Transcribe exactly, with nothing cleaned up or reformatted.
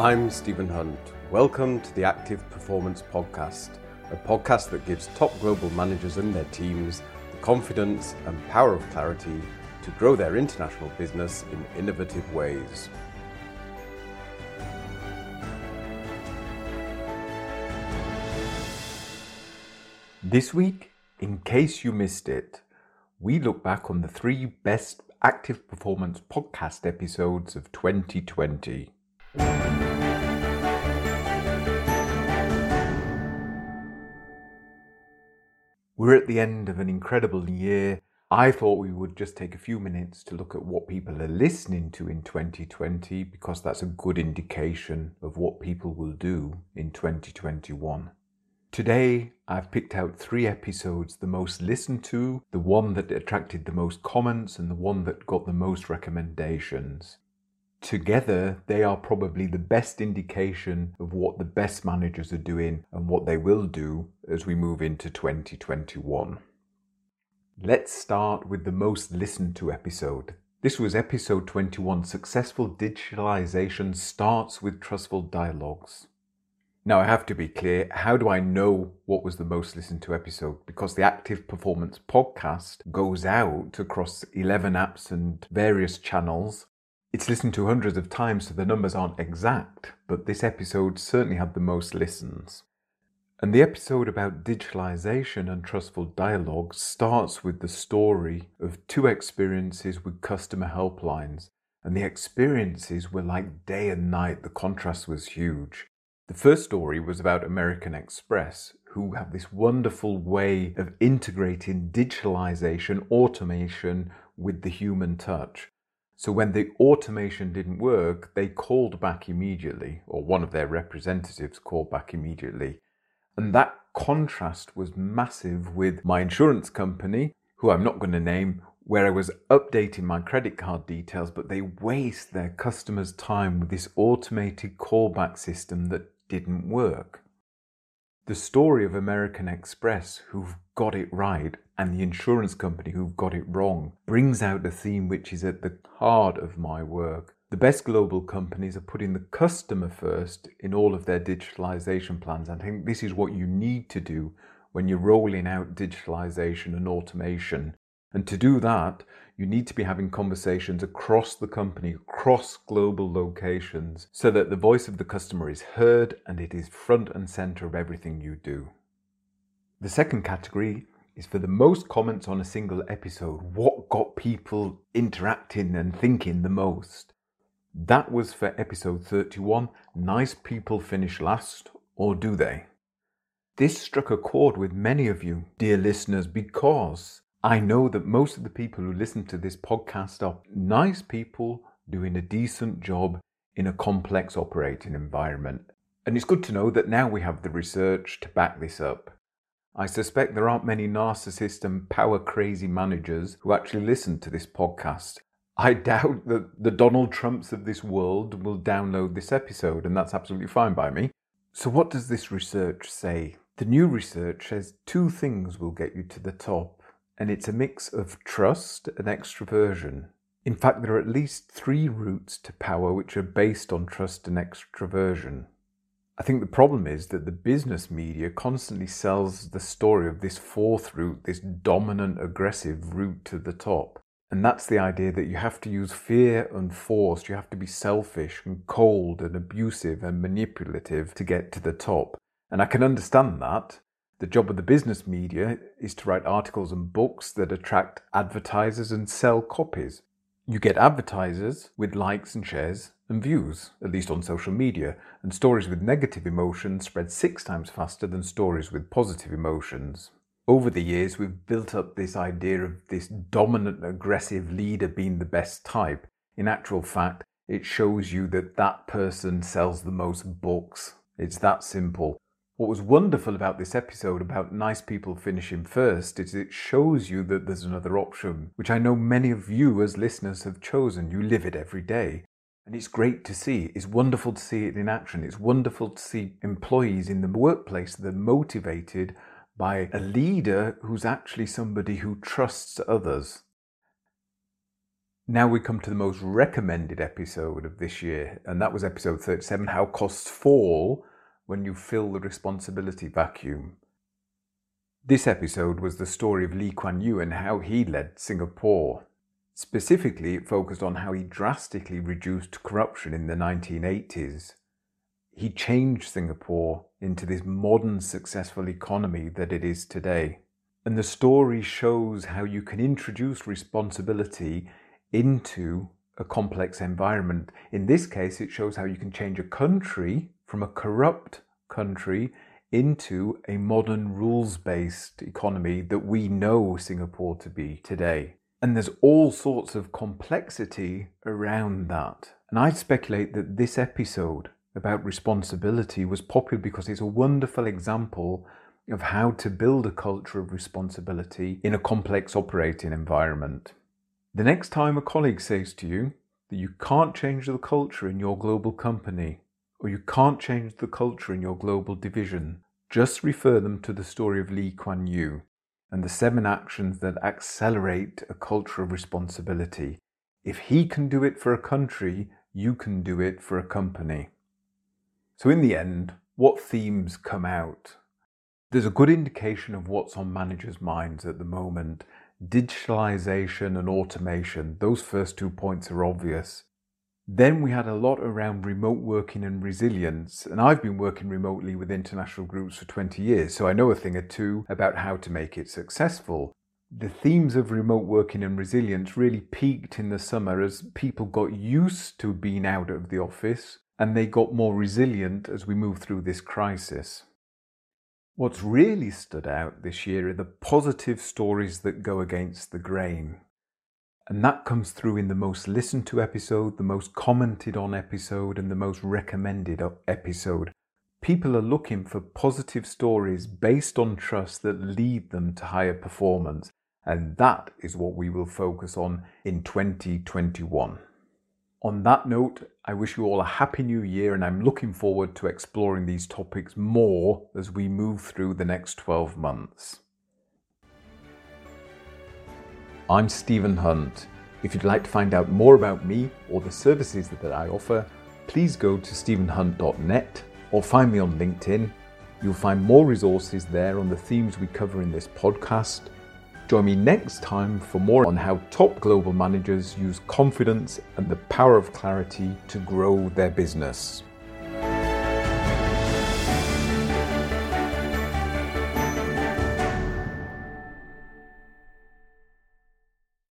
I'm Stephen Hunt. Welcome to the Active Performance Podcast, a podcast that gives top global managers and their teams the confidence and power of clarity to grow their international business in innovative ways. This week, in case you missed it, we look back on the three best Active Performance Podcast episodes of twenty twenty. We're at the end of an incredible year. I thought we would just take a few minutes to look at what people are listening to in twenty twenty, because that's a good indication of what people will do in twenty twenty-one. Today, I've picked out three episodes, the most listened to, the one that attracted the most comments, and the one that got the most recommendations. Together, they are probably the best indication of what the best managers are doing and what they will do as we move into twenty twenty-one. Let's start with the most listened to episode. This was episode twenty-one, Successful Digitalization Starts with Trustful Dialogues. Now, I have to be clear, how do I know what was the most listened to episode? Because the Active Performance Podcast goes out across eleven apps and various channels. It's listened to hundreds of times, so the numbers aren't exact, but this episode certainly had the most listens. And the episode about digitalization and trustful dialogue starts with the story of two experiences with customer helplines. And the experiences were like day and night. The contrast was huge. The first story was about American Express, who have this wonderful way of integrating digitalization, automation with the human touch. So when the automation didn't work, they called back immediately, or one of their representatives called back immediately. And that contrast was massive with my insurance company, who I'm not going to name, where I was updating my credit card details, but they waste their customers' time with this automated callback system that didn't work. The story of American Express, who've got it right, and the insurance company who've got it wrong, brings out a theme which is at the heart of my work. The best global companies are putting the customer first in all of their digitalization plans. I think this is what you need to do when you're rolling out digitalization and automation. And to do that, you need to be having conversations across the company, across global locations, so that the voice of the customer is heard and it is front and center of everything you do. The second category is for the most comments on a single episode. What got people interacting and thinking the most? That was for episode thirty-one, Nice People Finish Last, or Do They? This struck a chord with many of you, dear listeners, because I know that most of the people who listen to this podcast are nice people doing a decent job in a complex operating environment. And it's good to know that now we have the research to back this up. I suspect there aren't many narcissist and power-crazy managers who actually listen to this podcast. I doubt that the Donald Trumps of this world will download this episode, and that's absolutely fine by me. So what does this research say? The new research says two things will get you to the top. And it's a mix of trust and extroversion. In fact, there are at least three routes to power which are based on trust and extroversion. I think the problem is that the business media constantly sells the story of this fourth route, this dominant, aggressive route to the top. And that's the idea that you have to use fear and force, you have to be selfish and cold and abusive and manipulative to get to the top. And I can understand that. The job of the business media is to write articles and books that attract advertisers and sell copies. You get advertisers with likes and shares and views, at least on social media, and stories with negative emotions spread six times faster than stories with positive emotions. Over the years, we've built up this idea of this dominant, aggressive leader being the best type. In actual fact, it shows you that that person sells the most books. It's that simple. What was wonderful about this episode about nice people finishing first is it shows you that there's another option, which I know many of you as listeners have chosen. You live it every day. And it's great to see. It's wonderful to see it in action. It's wonderful to see employees in the workplace that are motivated by a leader who's actually somebody who trusts others. Now we come to the most recommended episode of this year, and that was episode thirty-seven, How Costs Fall When You Fill the Responsibility Vacuum. This episode was the story of Lee Kuan Yew and how he led Singapore. Specifically, it focused on how he drastically reduced corruption in the nineteen eighties. He changed Singapore into this modern, successful economy that it is today. And the story shows how you can introduce responsibility into a complex environment. In this case, it shows how you can change a country from a corrupt country into a modern rules-based economy that we know Singapore to be today. And there's all sorts of complexity around that. And I speculate that this episode about responsibility was popular because it's a wonderful example of how to build a culture of responsibility in a complex operating environment. The next time a colleague says to you that you can't change the culture in your global company, or you can't change the culture in your global division, just refer them to the story of Lee Kuan Yew and the seven actions that accelerate a culture of responsibility. If he can do it for a country, you can do it for a company. So in the end, what themes come out? There's a good indication of what's on managers' minds at the moment. Digitalization and automation, those first two points are obvious. Then we had a lot around remote working and resilience, and I've been working remotely with international groups for twenty years, so I know a thing or two about how to make it successful. The themes of remote working and resilience really peaked in the summer as people got used to being out of the office, and they got more resilient as we moved through this crisis. What's really stood out this year are the positive stories that go against the grain. And that comes through in the most listened to episode, the most commented on episode, and the most recommended episode. People are looking for positive stories based on trust that lead them to higher performance. And that is what we will focus on in twenty twenty-one. On that note, I wish you all a happy new year, and I'm looking forward to exploring these topics more as we move through the next twelve months. I'm Stephen Hunt. If you'd like to find out more about me or the services that I offer, please go to stephen hunt dot net or find me on LinkedIn. You'll find more resources there on the themes we cover in this podcast. Join me next time for more on how top global managers use confidence and the power of clarity to grow their business.